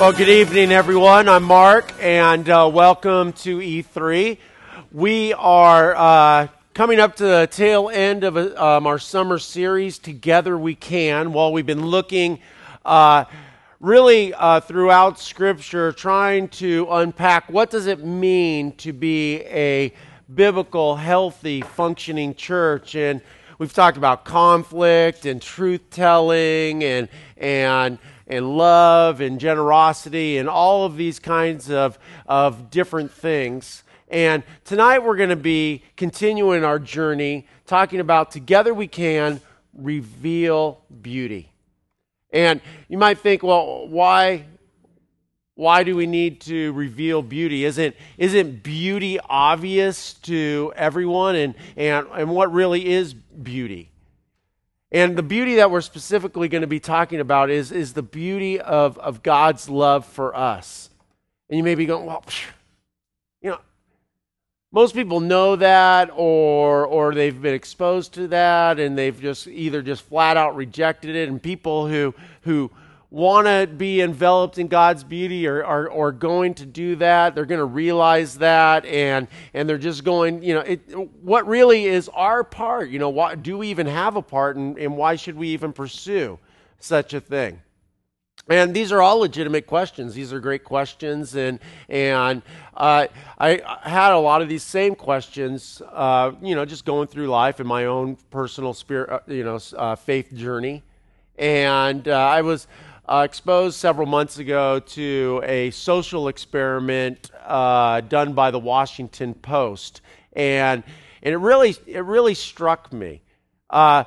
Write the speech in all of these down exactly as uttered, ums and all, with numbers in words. Well, good evening, everyone. I'm Mark, and uh, welcome to E three. We are uh, coming up to the tail end of um, our summer series, Together We Can, while we've been looking uh, really uh, throughout Scripture, trying to unpack what does it mean to be a biblical, healthy, functioning church. And we've talked about conflict and truth-telling and and and love and generosity and all of these kinds of, of different things. And tonight we're going to be continuing our journey talking about Together We Can Reveal Beauty. And you might think, well, why why do we need to reveal beauty? Isn't isn't beauty obvious to everyone? And and, and what really is beauty? And the beauty that we're specifically going to be talking about is, is the beauty of, of God's love for us. And you may be going, well, phew, you know, most people know that or or they've been exposed to that and they've just either just flat out rejected it. And people who who want to be enveloped in God's beauty are, are, are going to do that. They're going to realize that and and they're just going, you know, it, what really is our part? You know, why, do we even have a part and, and why should we even pursue such a thing? And these are all legitimate questions. These are great questions. And and uh, I, I had a lot of these same questions, uh, you know, just going through life in my own personal spirit, uh, you know, uh, faith journey. And uh, I was... Uh, exposed several months ago to a social experiment uh, done by the Washington Post, and and it really it really struck me. Uh,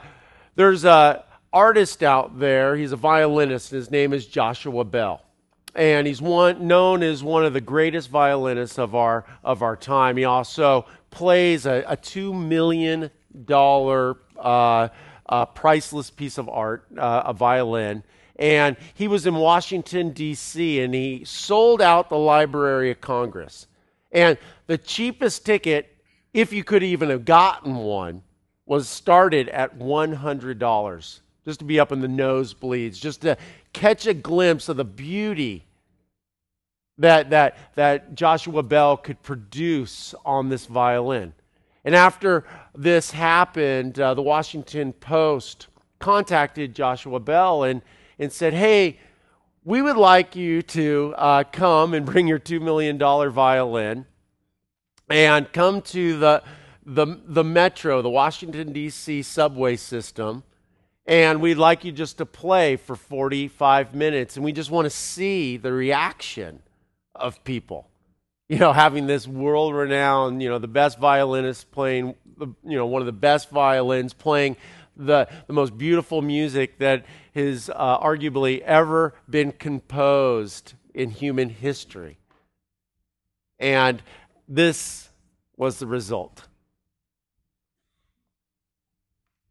there's a artist out there. He's a violinist. His name is Joshua Bell, and he's one known as one of the greatest violinists of our of our time. He also plays a, a two million dollar uh, uh, priceless piece of art, uh, a violin. And he was in Washington, D C, and he sold out the Library of Congress. And the cheapest ticket, if you could even have gotten one, was started at one hundred dollars, just to be up in the nosebleeds, just to catch a glimpse of the beauty that, that, that Joshua Bell could produce on this violin. And after this happened, uh, the Washington Post contacted Joshua Bell and and said, hey, we would like you to uh, come and bring your two million dollars violin and come to the, the, the metro, the Washington, D C subway system, and we'd like you just to play for forty-five minutes, and we just want to see the reaction of people. You know, having this world-renowned, you know, the best violinist playing, you know, one of the best violins playing The, the most beautiful music that has uh, arguably ever been composed in human history. And this was the result.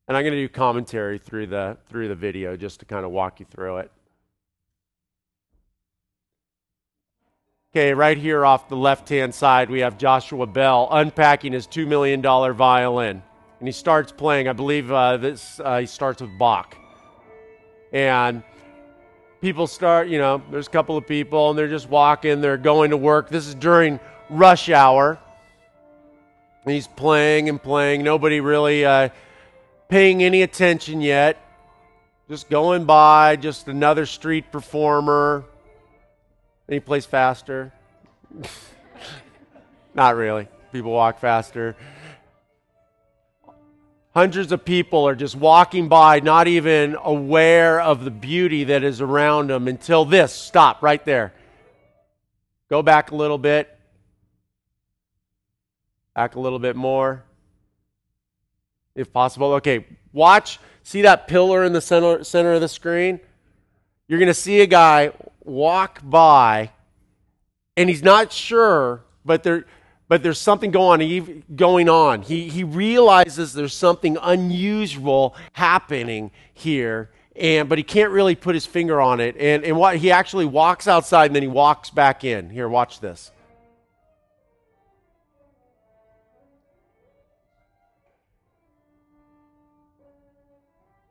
And I'm going to do commentary through the, through the video just to kind of walk you through it. Okay, right here off the left-hand side, we have Joshua Bell unpacking his two million dollars violin. And he starts playing, I believe uh, this, uh, he starts with Bach. And people start, you know, there's a couple of people, and they're just walking, they're going to work. This is during rush hour. And he's playing and playing, nobody really uh, paying any attention yet. Just going by, just another street performer. And he plays faster. Not really, people walk faster. Hundreds of people are just walking by, not even aware of the beauty that is around them until this. Stop right there. Go back a little bit. Back a little bit more, if possible. Okay, watch. See that pillar in the center, center of the screen? You're going to see a guy walk by, and he's not sure, but they're... But there's something going on. He, he realizes there's something unusual happening here, and but he can't really put his finger on it. And, and what, he actually walks outside, and then he walks back in. Here, watch this.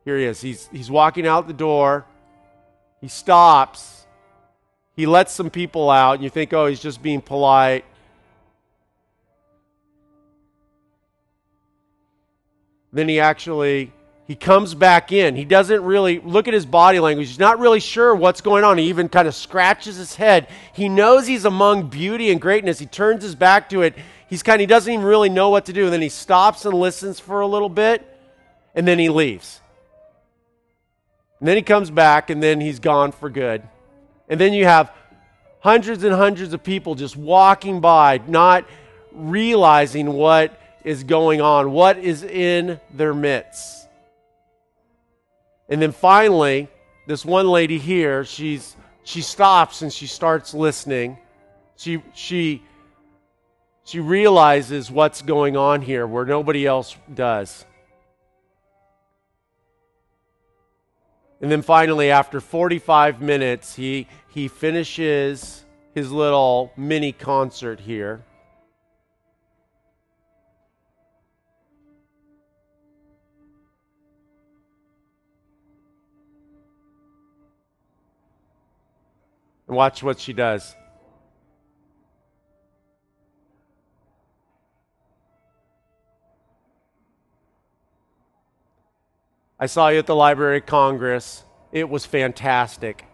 Here he is. He's, he's walking out the door. He stops. He lets some people out, and you think, oh, he's just being polite. Then he actually, he comes back in. He doesn't really, look at his body language. He's not really sure what's going on. He even kind of scratches his head. He knows he's among beauty and greatness. He turns his back to it. He's kind of, he doesn't even really know what to do. And then he stops and listens for a little bit, and then he leaves. And then he comes back, and then he's gone for good. And then you have hundreds and hundreds of people just walking by, not realizing what is going on, what is in their midst. And then finally, this one lady here, she's she stops and she starts listening. She she she realizes what's going on here where nobody else does. And then finally, after forty-five minutes, he, he finishes his little mini concert here. And watch what she does. I saw you at the Library of Congress. It was fantastic.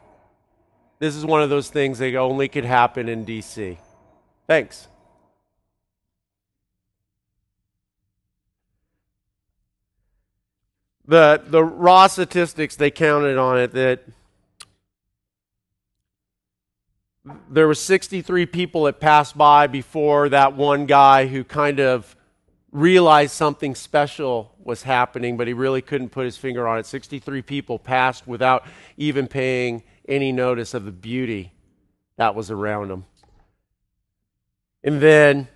This is one of those things that only could happen in D C Thanks. The, the raw statistics, they counted on it, that there were sixty-three people that passed by before that one guy who kind of realized something special was happening, but he really couldn't put his finger on it. sixty-three people passed without even paying any notice of the beauty that was around them. And then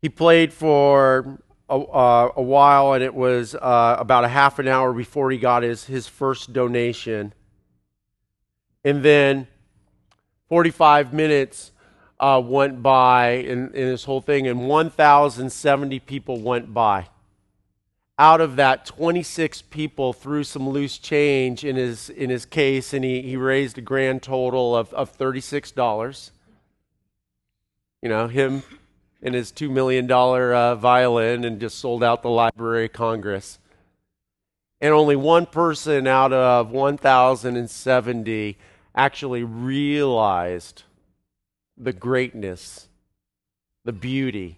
he played for a, uh, a while, and it was uh, about a half an hour before he got his, his first donation. And then forty-five minutes Uh, went by in, in this whole thing, and one thousand seventy people went by. Out of that, twenty-six people threw some loose change in his in his case, and he, he raised a grand total of, of thirty-six dollars. You know, him and his two million dollars uh, violin, and just sold out the Library of Congress. And only one person out of one thousand seventy actually realized the greatness, the beauty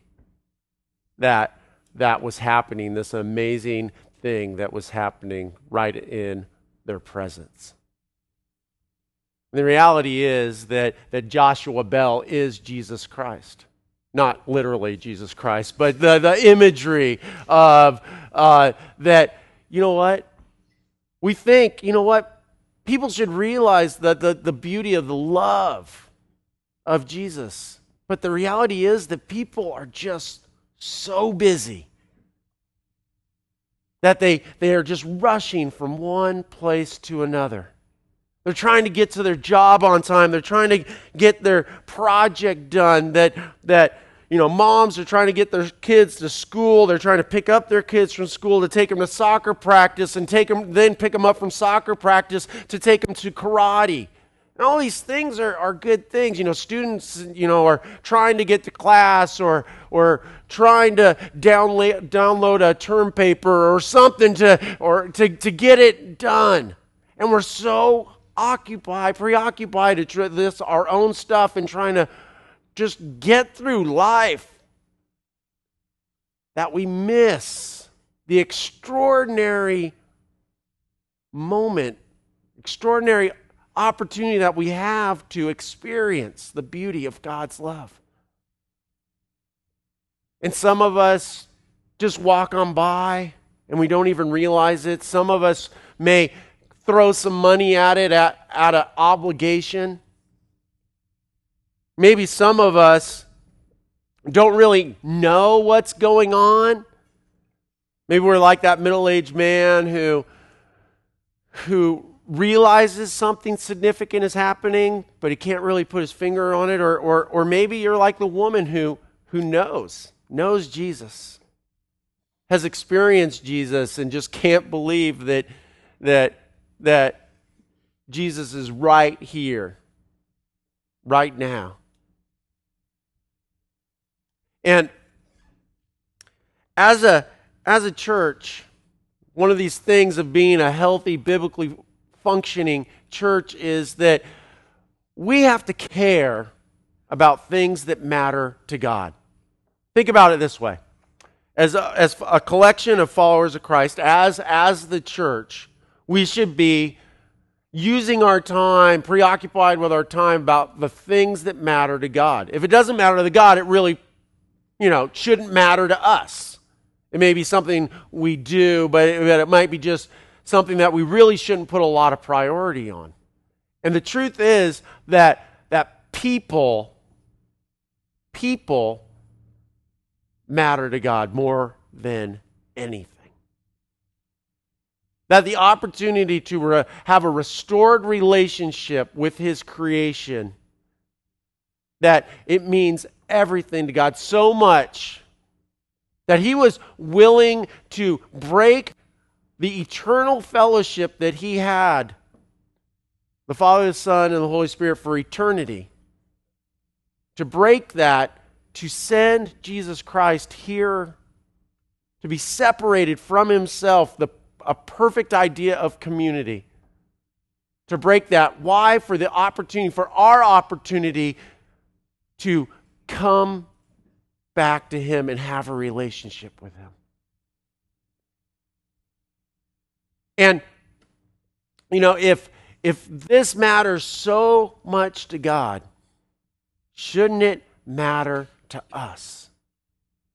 that that was happening, this amazing thing that was happening right in their presence. And the reality is that, that Joshua Bell is Jesus Christ. Not literally Jesus Christ, but the, the imagery of uh, that, you know what? We think, you know what? People should realize that the, the beauty of the love of Jesus. But the reality is that people are just so busy that they, they are just rushing from one place to another. They're trying to get to their job on time. They're trying to get their project done. That, that you know, moms are trying to get their kids to school. They're trying to pick up their kids from school to take them to soccer practice, and take them, then pick them up from soccer practice to take them to karate. And all these things are, are good things. You know, students, you know, are trying to get to class, or or trying to downla- download a term paper or something to or to, to get it done. And we're so occupied, preoccupied with tr- this our own stuff and trying to just get through life that we miss the extraordinary moment, extraordinary opportunity that we have to experience the beauty of God's love. And some of us just walk on by and we don't even realize it. Some of us may throw some money at it out of obligation. Maybe some of us don't really know what's going on. Maybe we're like that middle-aged man who who realizes something significant is happening, but he can't really put his finger on it. Or, or, or maybe you're like the woman who, who knows, knows Jesus, has experienced Jesus, and just can't believe that, that, that Jesus is right here, right now. And as a as a church, one of these things of being a healthy, biblically functioning church is that we have to care about things that matter to God. Think about it this way. As a, as a collection of followers of Christ, as, as the church, we should be using our time, preoccupied with our time about the things that matter to God. If it doesn't matter to God, it really, you know, shouldn't matter to us. It may be something we do, but it, but it might be just something that we really shouldn't put a lot of priority on. And the truth is that that people, people matter to God more than anything. That the opportunity to re- have a restored relationship with His creation, that it means everything to God, so much that He was willing to break the eternal fellowship that He had, the Father, the Son, and the Holy Spirit, for eternity. To break that, to send Jesus Christ here, to be separated from Himself, the a perfect idea of community. To break that, why? For the opportunity, for our opportunity to come back to Him and have a relationship with Him. And, you know, if if this matters so much to God, shouldn't it matter to us?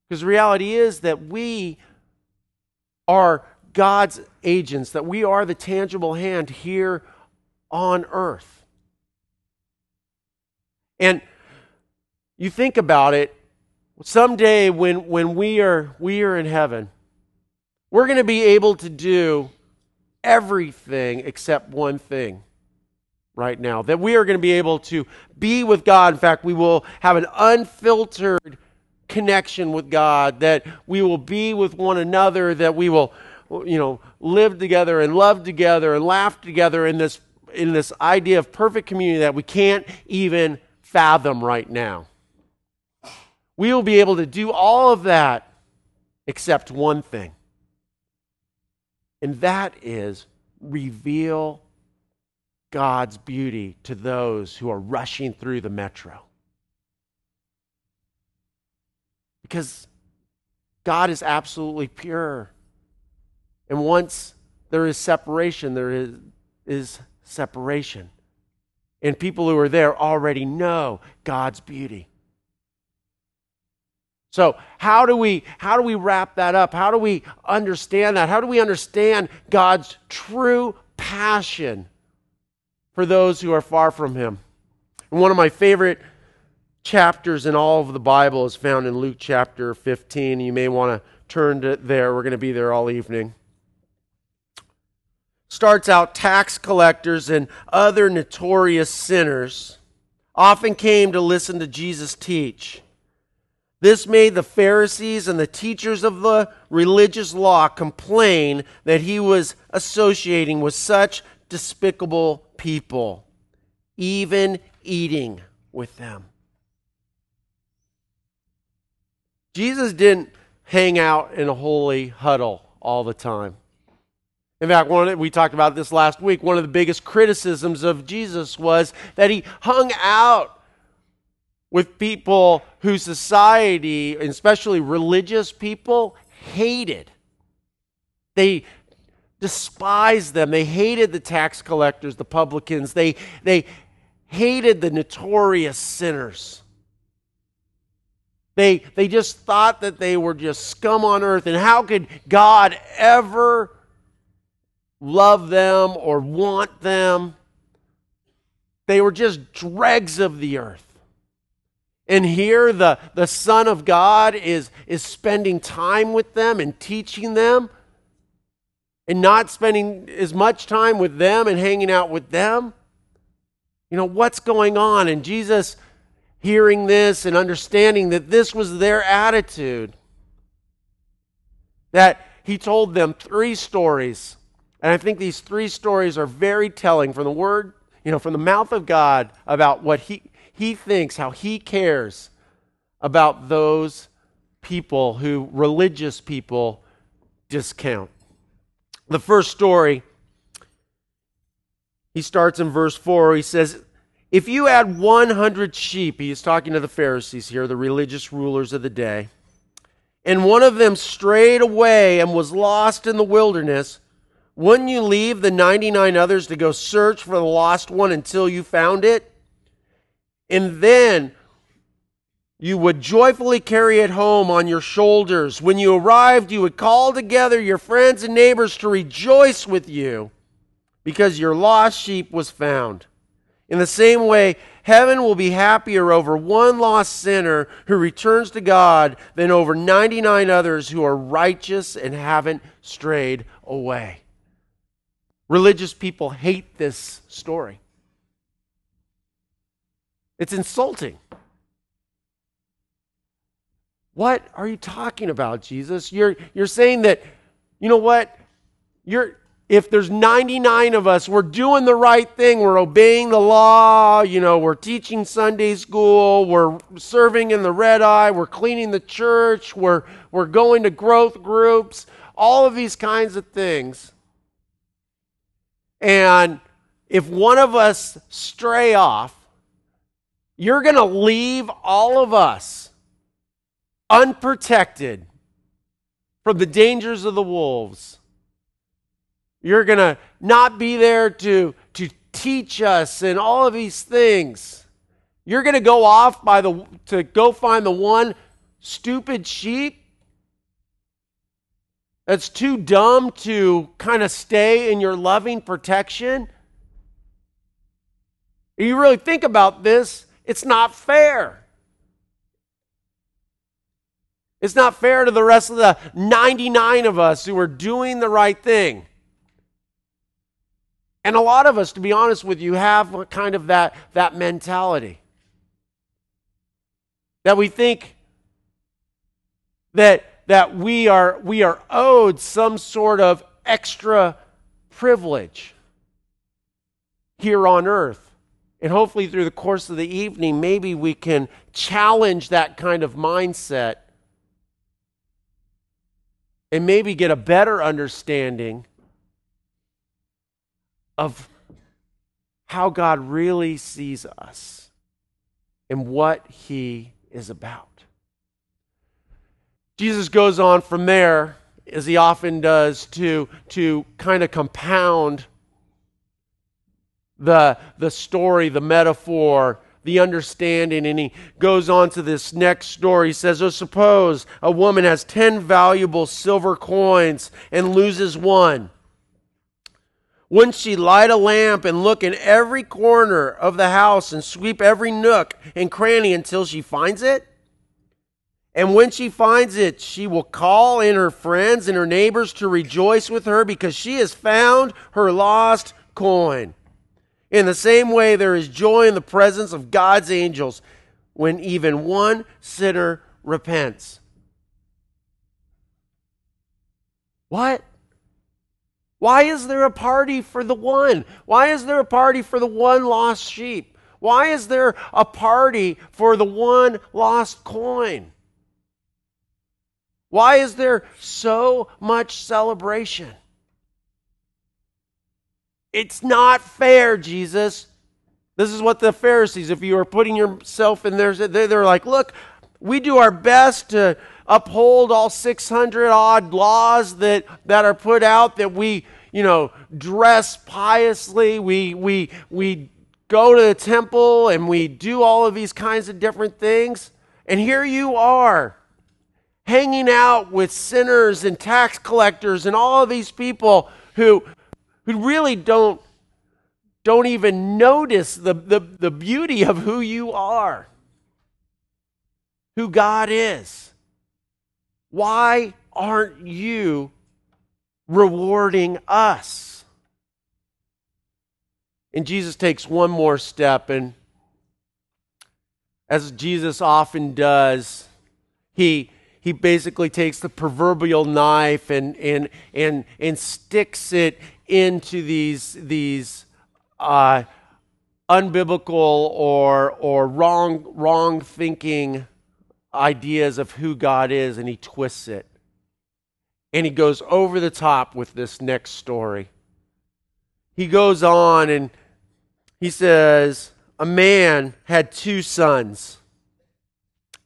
Because the reality is that we are God's agents, that we are the tangible hand here on earth. And you think about it, someday when when we are we are in heaven, we're going to be able to do everything except one thing right now. That we are going to be able to be with God. In fact, we will have an unfiltered connection with God, that we will be with one another, that we will, you know, live together and love together and laugh together in this in this idea of perfect community that we can't even fathom right now. We will be able to do all of that except one thing. And that is reveal God's beauty to those who are rushing through the metro. Because God is absolutely pure. And once there is separation, there is, is separation. And people who are there already know God's beauty. So how do we how do we wrap that up? How do we understand that? How do we understand God's true passion for those who are far from Him? And one of my favorite chapters in all of the Bible is found in Luke chapter fifteen. You may want to turn to there. We're going to be there all evening. Starts out, tax collectors and other notorious sinners often came to listen to Jesus teach. This made the Pharisees and the teachers of the religious law complain that He was associating with such despicable people, even eating with them. Jesus didn't hang out in a holy huddle all the time. In fact, one, we talked about this last week. One of the biggest criticisms of Jesus was that He hung out with people whose society, especially religious people, hated. They despised them. They hated the tax collectors, the publicans. They, they hated the notorious sinners. They, they just thought that they were just scum on earth, and how could God ever love them or want them? They were just dregs of the earth. And here the, the Son of God is, is spending time with them and teaching them, and not spending as much time with them and hanging out with them. You know, what's going on? And Jesus, hearing this and understanding that this was their attitude, that He told them three stories And I think these three stories are very telling from the word, you know, from the mouth of God about what he, he thinks, how he cares about those people who religious people discount. The first story, he starts in verse four. He says, if you had one hundred sheep, he is talking to the Pharisees here, the religious rulers of the day, and one of them strayed away and was lost in the wilderness, wouldn't you leave the ninety-nine others to go search for the lost one until you found it? And then you would joyfully carry it home on your shoulders. When you arrived, you would call together your friends and neighbors to rejoice with you because your lost sheep was found. In the same way, heaven will be happier over one lost sinner who returns to God than over ninety-nine others who are righteous and haven't strayed away. Religious people hate this story. It's insulting. What are you talking about, Jesus? You're, you're saying that, you know what? You're... If there's ninety-nine of us, we're doing the right thing. We're obeying the law. You know, we're teaching Sunday school. We're serving in the red eye. We're cleaning the church. We're, we're going to growth groups. All of these kinds of things. And if one of us stray off, you're going to leave all of us unprotected from the dangers of the wolves. You're going to not be there to, to teach us and all of these things. You're going to go off by the to go find the one stupid sheep that's too dumb to kind of stay in your loving protection. If you really think about this, it's not fair. It's not fair to the rest of the ninety-nine of us who are doing the right thing. And a lot of us, to be honest with you, have kind of that, that mentality. That we think that, that we are, we are owed some sort of extra privilege here on earth. And hopefully through the course of the evening, maybe we can challenge that kind of mindset and maybe get a better understanding of how God really sees us and what he is about. Jesus goes on from there, as he often does, to, to kind of compound the, the story, the metaphor, the understanding, and he goes on to this next story. He says, oh, suppose a woman has ten valuable silver coins and loses one. Wouldn't she light a lamp and look in every corner of the house and sweep every nook and cranny until she finds it? And when she finds it, she will call in her friends and her neighbors to rejoice with her because she has found her lost coin. In the same way, there is joy in the presence of God's angels when even one sinner repents. What? Why is there a party for the one? Why is there a party for the one lost sheep? Why is there a party for the one lost coin? Why is there so much celebration? It's not fair, Jesus. This is what the Pharisees, if you are putting yourself in there, they're like, look, we do our best to uphold all six hundred odd laws that, that are put out, that we, you know, dress piously, we we we go to the temple and we do all of these kinds of different things. And here you are hanging out with sinners and tax collectors and all of these people who who really don't don't even notice the the, the beauty of who you are, who God is. Why aren't you rewarding us? And Jesus takes one more step, and as Jesus often does, he, he basically takes the proverbial knife and and and and sticks it into these these uh, unbiblical or or wrong wrong thinking ideas of who God is, and he twists it. And he goes over the top with this next story. He goes on and he says, a man had two sons.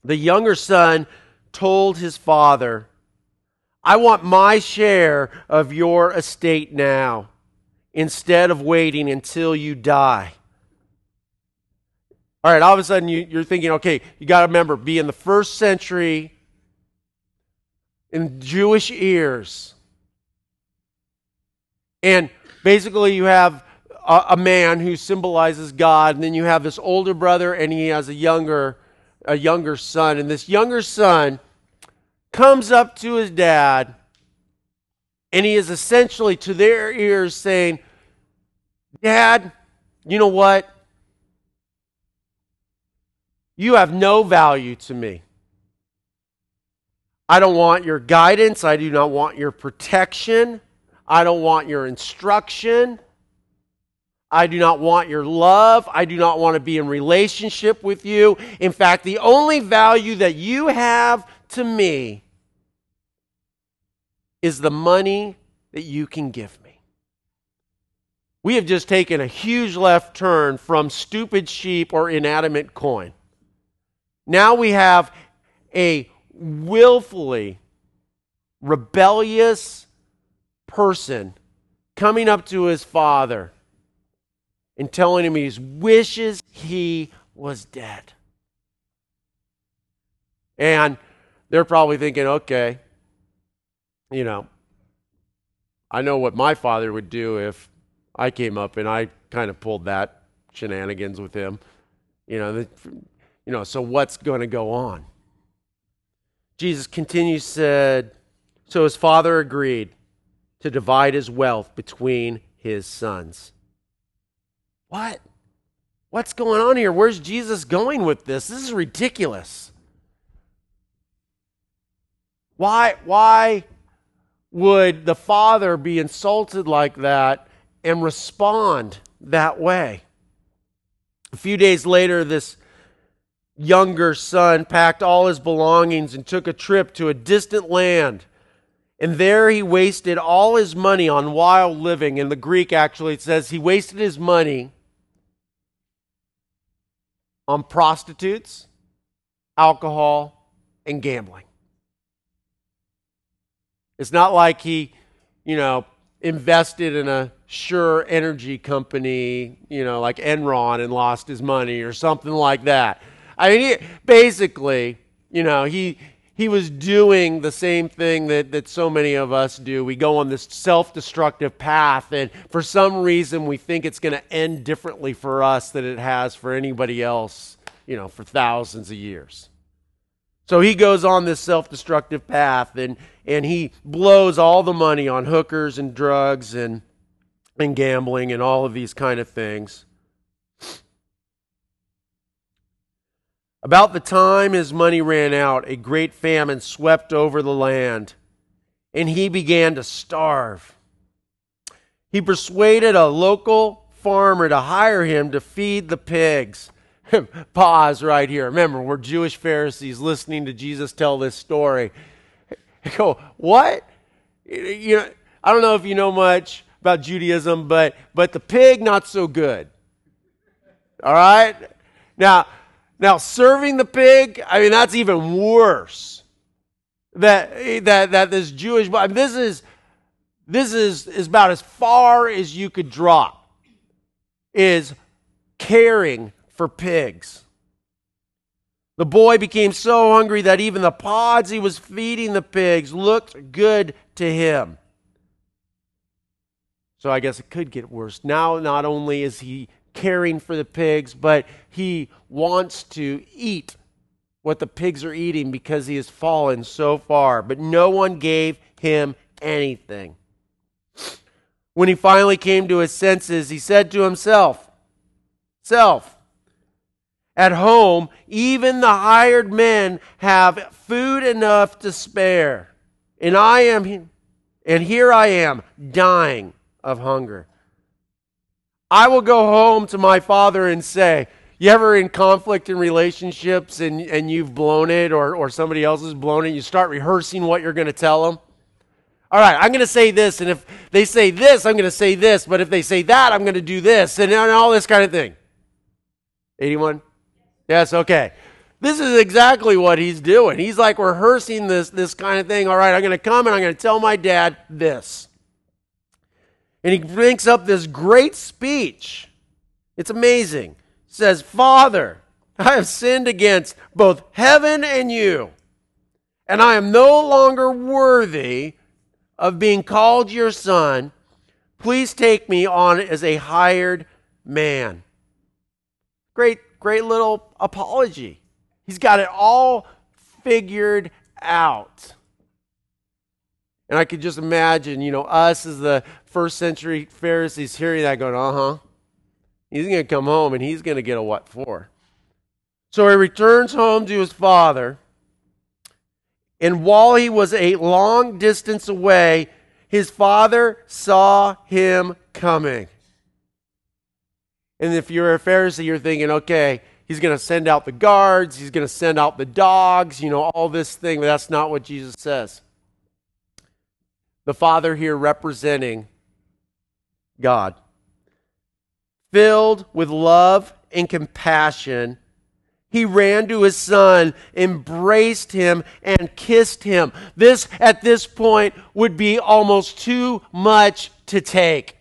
The younger son told his father, I want my share of your estate now, instead of waiting until you die. All right, all of a sudden you, you're thinking, okay, you got to remember, be in the first century, in Jewish ears. And basically you have a, a man who symbolizes God, and then you have this older brother, and he has a younger a younger son. And this younger son comes up to his dad, and he is essentially to their ears saying, Dad, you know what? You have no value to me. I don't want your guidance. I do not want your protection. I don't want your instruction. I do not want your love. I do not want to be in relationship with you. In fact, the only value that you have to me is the money that you can give me. We have just taken a huge left turn from stupid sheep or inanimate coin. Now we have a willfully rebellious person coming up to his father and telling him he wishes he was dead. And they're probably thinking, okay, you know, I know what my father would do if I came up and I kind of pulled that shenanigans with him. You know, the, you know, so what's going to go on? Jesus continues, said, so his father agreed to divide his wealth between his sons. What? What's going on here? Where's Jesus going with this? This is ridiculous. Why, why would the father be insulted like that and respond that way? A few days later, this younger son packed all his belongings and took a trip to a distant land. And there he wasted all his money on wild living. In the Greek, actually, it says he wasted his money on prostitutes, alcohol, and gambling. It's not like he, you know, invested in a sure energy company, you know, like Enron, and lost his money or something like that. I mean, he, basically, you know, he he was doing the same thing that, that so many of us do. We go on this self-destructive path, and for some reason we think it's going to end differently for us than it has for anybody else, you know, for thousands of years. So he goes on this self-destructive path, and, and he blows all the money on hookers and drugs and, and gambling and all of these kind of things. About the time his money ran out, a great famine swept over the land, and he began to starve. He persuaded a local farmer to hire him to feed the pigs. Pause right here. Remember, we're Jewish Pharisees listening to Jesus tell this story. I go, what? You know, I don't know if you know much about Judaism, but but the pig, not so good. All right? Now... Now, serving the pig, I mean, that's even worse. That that that this Jewish, I mean, this is this is, is about as far as you could drop, is caring for pigs. The boy became so hungry that even the pods he was feeding the pigs looked good to him. So I guess it could get worse. Now, not only is he caring for the pigs, but he wants to eat what the pigs are eating because he has fallen so far. But no one gave him anything. When he finally came to his senses, he said to himself, Self, At home, even the hired men have food enough to spare. And I am, and here I am, dying of hunger. I will go home to my father and say, you ever in conflict in relationships and, and you've blown it or, or somebody else has blown it, you start rehearsing what you're going to tell them? All right, I'm going to say this, and if they say this, I'm going to say this, but if they say that, I'm going to do this, and, and all this kind of thing. eighty-one? Yes, okay. This is exactly what he's doing. He's like rehearsing this, this kind of thing. All right, I'm going to come and I'm going to tell my dad this. And he brings up this great speech. It's amazing. It says, Father, I have sinned against both heaven and you, and I am no longer worthy of being called your son. Please take me on as a hired man. Great, great little apology. He's got it all figured out. And I could just imagine, you know, us as the first century Pharisees hearing that going, uh-huh. He's going to come home and he's going to get a what for. So he returns home to his father. And while he was a long distance away, his father saw him coming. And if you're a Pharisee, you're thinking, okay, he's going to send out the guards. He's going to send out the dogs, you know, all this thing. But that's not what Jesus says. The father here representing God. Filled with love and compassion, he ran to his son, embraced him, and kissed him. This, at this point, would be almost too much to take.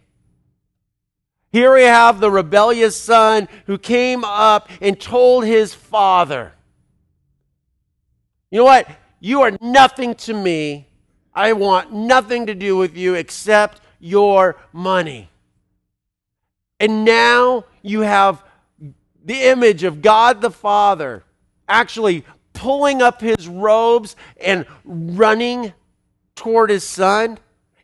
Here we have the rebellious son who came up and told his father, you know what? You are nothing to me. I want nothing to do with you except your money. And now you have the image of God the Father actually pulling up his robes and running toward his son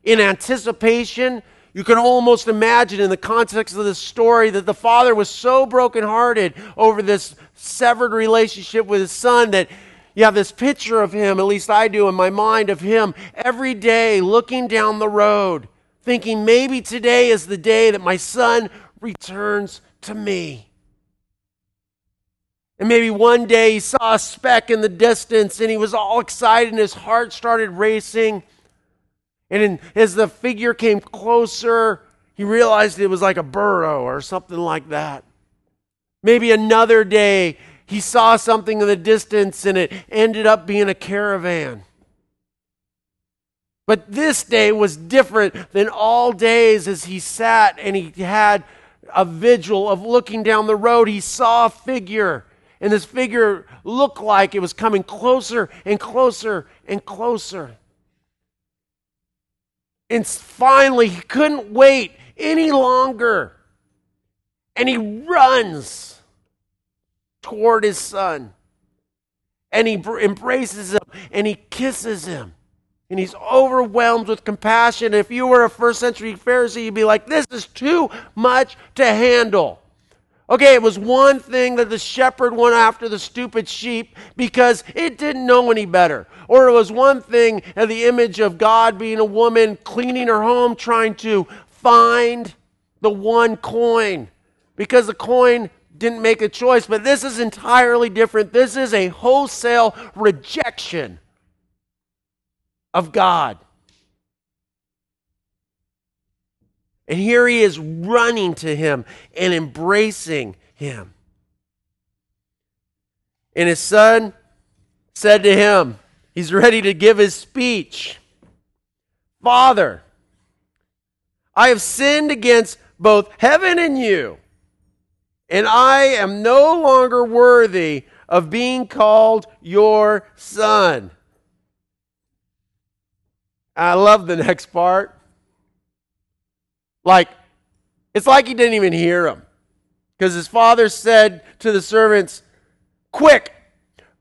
in anticipation. You can almost imagine in the context of this story that the father was so brokenhearted over this severed relationship with his son that you have this picture of him, at least I do in my mind, of him every day looking down the road, thinking maybe today is the day that my son returns to me. And maybe one day he saw a speck in the distance and he was all excited and his heart started racing. And in, as the figure came closer, he realized it was like a burrow or something like that. Maybe another day he saw something in the distance and it ended up being a caravan. But this day was different than all days as he sat and he had a vigil of looking down the road. He saw a figure. And this figure looked like it was coming closer and closer and closer. And finally, he couldn't wait any longer. And he runs toward his son. And he embraces him and he kisses him. And he's overwhelmed with compassion. If you were a first century Pharisee, you'd be like, this is too much to handle. Okay, it was one thing that the shepherd went after the stupid sheep because it didn't know any better. Or it was one thing of the image of God being a woman cleaning her home trying to find the one coin because the coin didn't make a choice. But this is entirely different. This is a wholesale rejection of God. And here he is running to him and embracing him. And his son said to him, he's ready to give his speech. Father, I have sinned against both heaven and you, and I am no longer worthy of being called your son. I love the next part. Like, it's like he didn't even hear him. Because his father said to the servants, quick,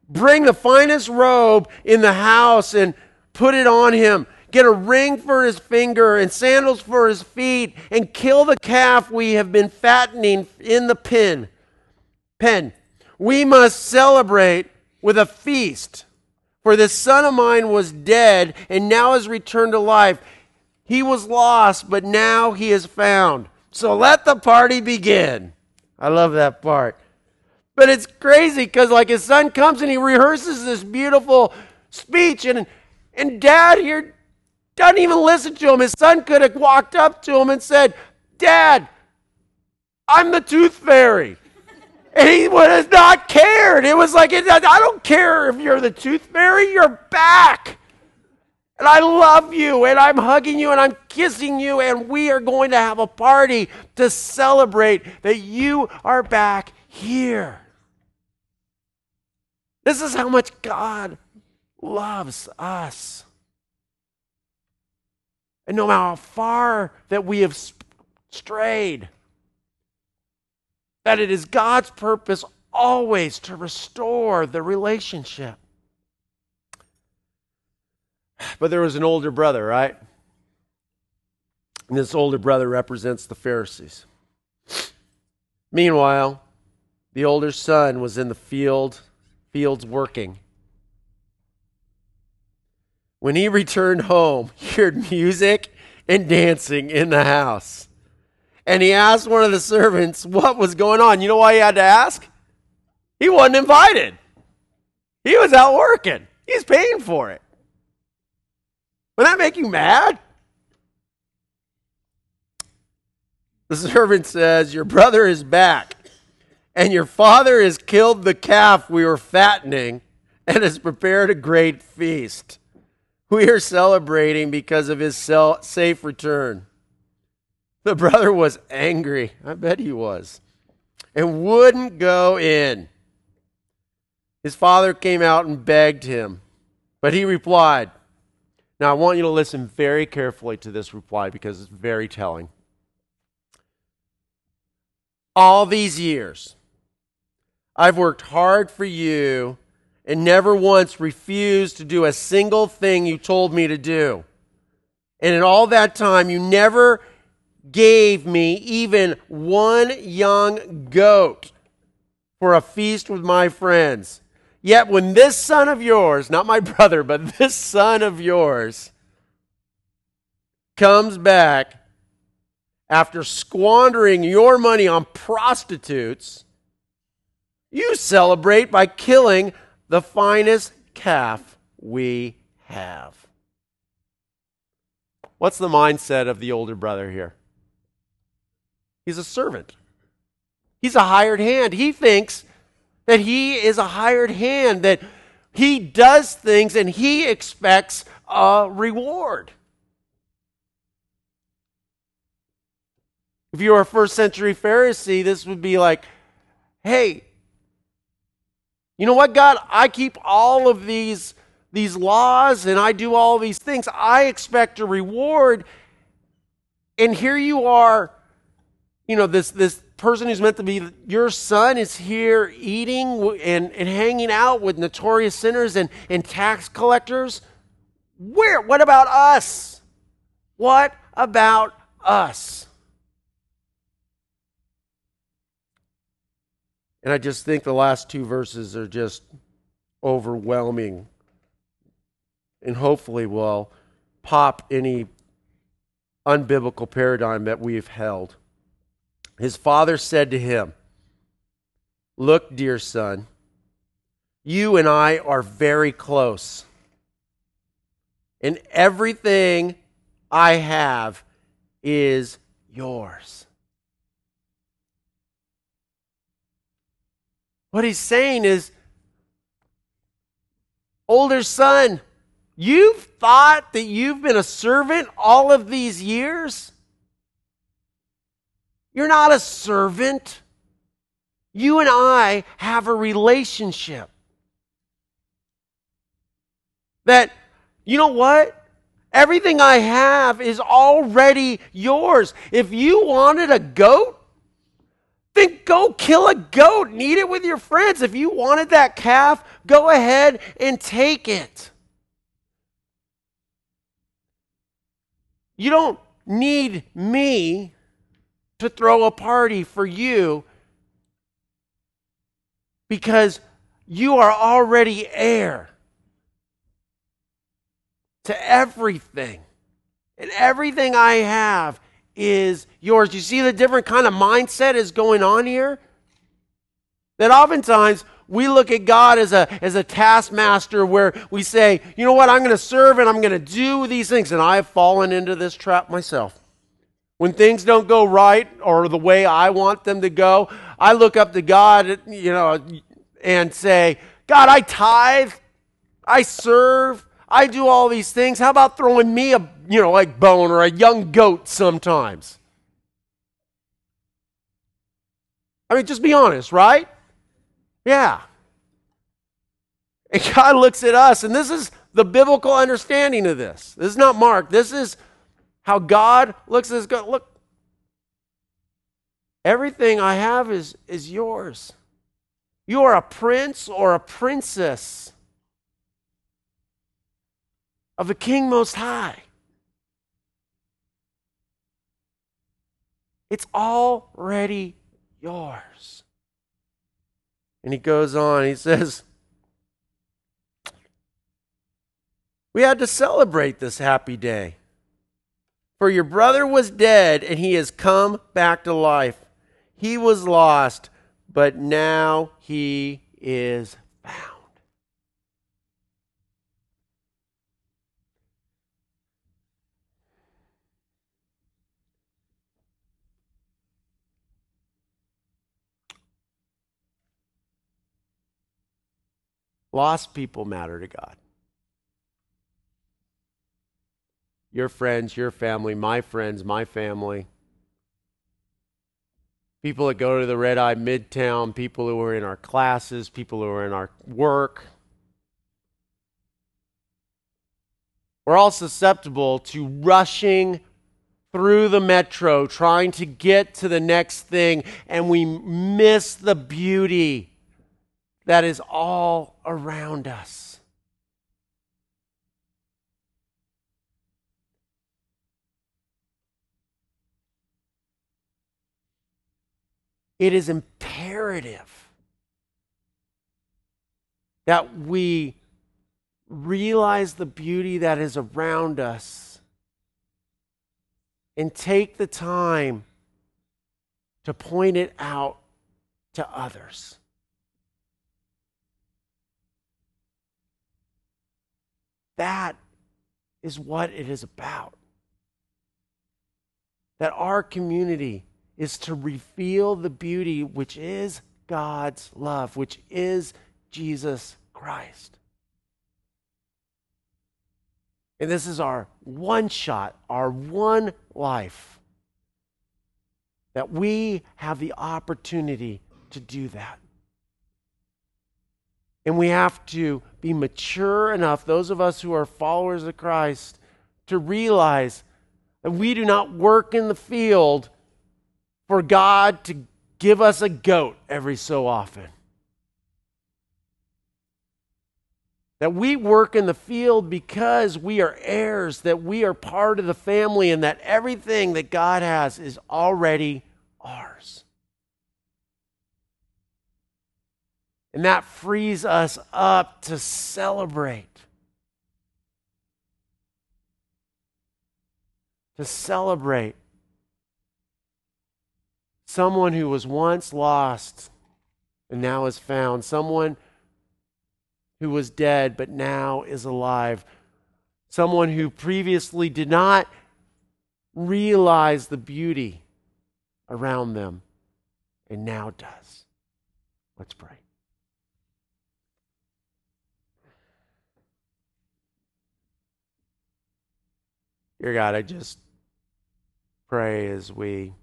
bring the finest robe in the house and put it on him. Get a ring for his finger and sandals for his feet and kill the calf we have been fattening in the pen. Pen. We must celebrate with a feast. For this son of mine was dead and now is returned to life. He was lost, but now he is found. So let the party begin. I love that part. But it's crazy because like his son comes and he rehearses this beautiful speech and, and dad here doesn't even listen to him. His son could have walked up to him and said, Dad, I'm the tooth fairy. And he would have not cared. It was like, I don't care if you're the tooth fairy, you're back. And I love you, and I'm hugging you, and I'm kissing you, and we are going to have a party to celebrate that you are back here. This is how much God loves us. And no matter how far that we have strayed, that it is God's purpose always to restore the relationship. But there was an older brother, right? And this older brother represents the Pharisees. Meanwhile, the older son was in the field, fields working. When he returned home, he heard music and dancing in the house. And he asked one of the servants what was going on. You know why he had to ask? He wasn't invited. He was out working. He's paying for it. Would that make you mad? The servant says, your brother is back, and your father has killed the calf we were fattening and has prepared a great feast. We are celebrating because of his safe return. The brother was angry, I bet he was, and wouldn't go in. His father came out and begged him, but he replied, now, I want you to listen very carefully to this reply because it's very telling. All these years, I've worked hard for you and never once refused to do a single thing you told me to do. And in all that time, you never gave me even one young goat for a feast with my friends. Yet when this son of yours, not my brother, but this son of yours comes back after squandering your money on prostitutes, you celebrate by killing the finest calf we have. What's the mindset of the older brother here? He's a servant. He's a hired hand. He thinks that he is a hired hand, that he does things and he expects a reward. If you were a first century Pharisee, this would be like, hey, you know what, God? I keep all of these, these laws and I do all these things. I expect a reward. And here you are, you know, this this. person who's meant to be your son is here eating and, and hanging out with notorious sinners and, and tax collectors. Where? What about us? What about us? And I just think the last two verses are just overwhelming and hopefully will pop any unbiblical paradigm that we've held. His father said to him, look, dear son, you and I are very close, and everything I have is yours. What he's saying is, older son, you've thought that you've been a servant all of these years? You're not a servant. You and I have a relationship. That, you know what? Everything I have is already yours. If you wanted a goat, then go kill a goat and eat it with your friends. If you wanted that calf, go ahead and take it. You don't need me to throw a party for you because you are already heir to everything. And everything I have is yours. You see the different kind of mindset is going on here? That oftentimes we look at God as a, as a taskmaster where we say, you know what, I'm going to serve and I'm going to do these things. And I have fallen into this trap myself. When things don't go right or the way I want them to go, I look up to God, you know, and say, God, I tithe, I serve, I do all these things. How about throwing me a, you know, like bone or a young goat sometimes? I mean, just be honest, right? Yeah. And God looks at us, and this is the biblical understanding of this. This is not Mark. This is how God looks at us. God, look, everything I have is, is yours. You are a prince or a princess of the King Most High. It's already yours. And he goes on, he says, we had to celebrate this happy day. For your brother was dead, and he has come back to life. He was lost, but now he is found. Lost people matter to God. Your friends, your family, my friends, my family. People that go to the Red Eye Midtown, people who are in our classes, people who are in our work. We're all susceptible to rushing through the metro, trying to get to the next thing, and we miss the beauty that is all around us. It is imperative that we realize the beauty that is around us and take the time to point it out to others. That is what it is about. That our community is to reveal the beauty which is God's love, which is Jesus Christ. And this is our one shot, our one life, that we have the opportunity to do that. And we have to be mature enough, those of us who are followers of Christ, to realize that we do not work in the field for God to give us a goat every so often. That we work in the field because we are heirs, that we are part of the family, and that everything that God has is already ours. And that frees us up to celebrate. To celebrate someone who was once lost and now is found. Someone who was dead but now is alive. Someone who previously did not realize the beauty around them and now does. Let's pray. Dear God, I just pray as we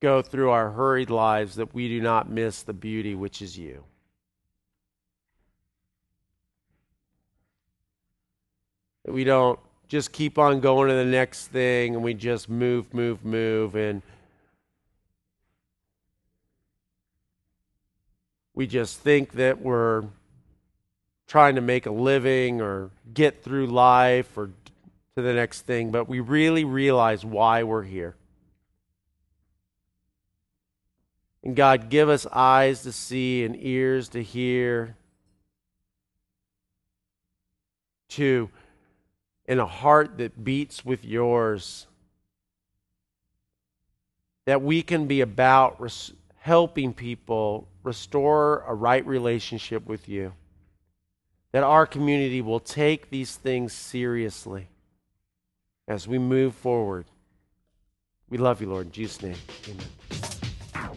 go through our hurried lives that we do not miss the beauty which is you. That we don't just keep on going to the next thing and we just move, move, move, and we just think that we're trying to make a living or get through life or to the next thing, but we really realize why we're here. And God, give us eyes to see and ears to hear. Two, and a heart that beats with yours. That we can be about res- helping people restore a right relationship with you. That our community will take these things seriously as we move forward. We love you, Lord. In Jesus' name, amen.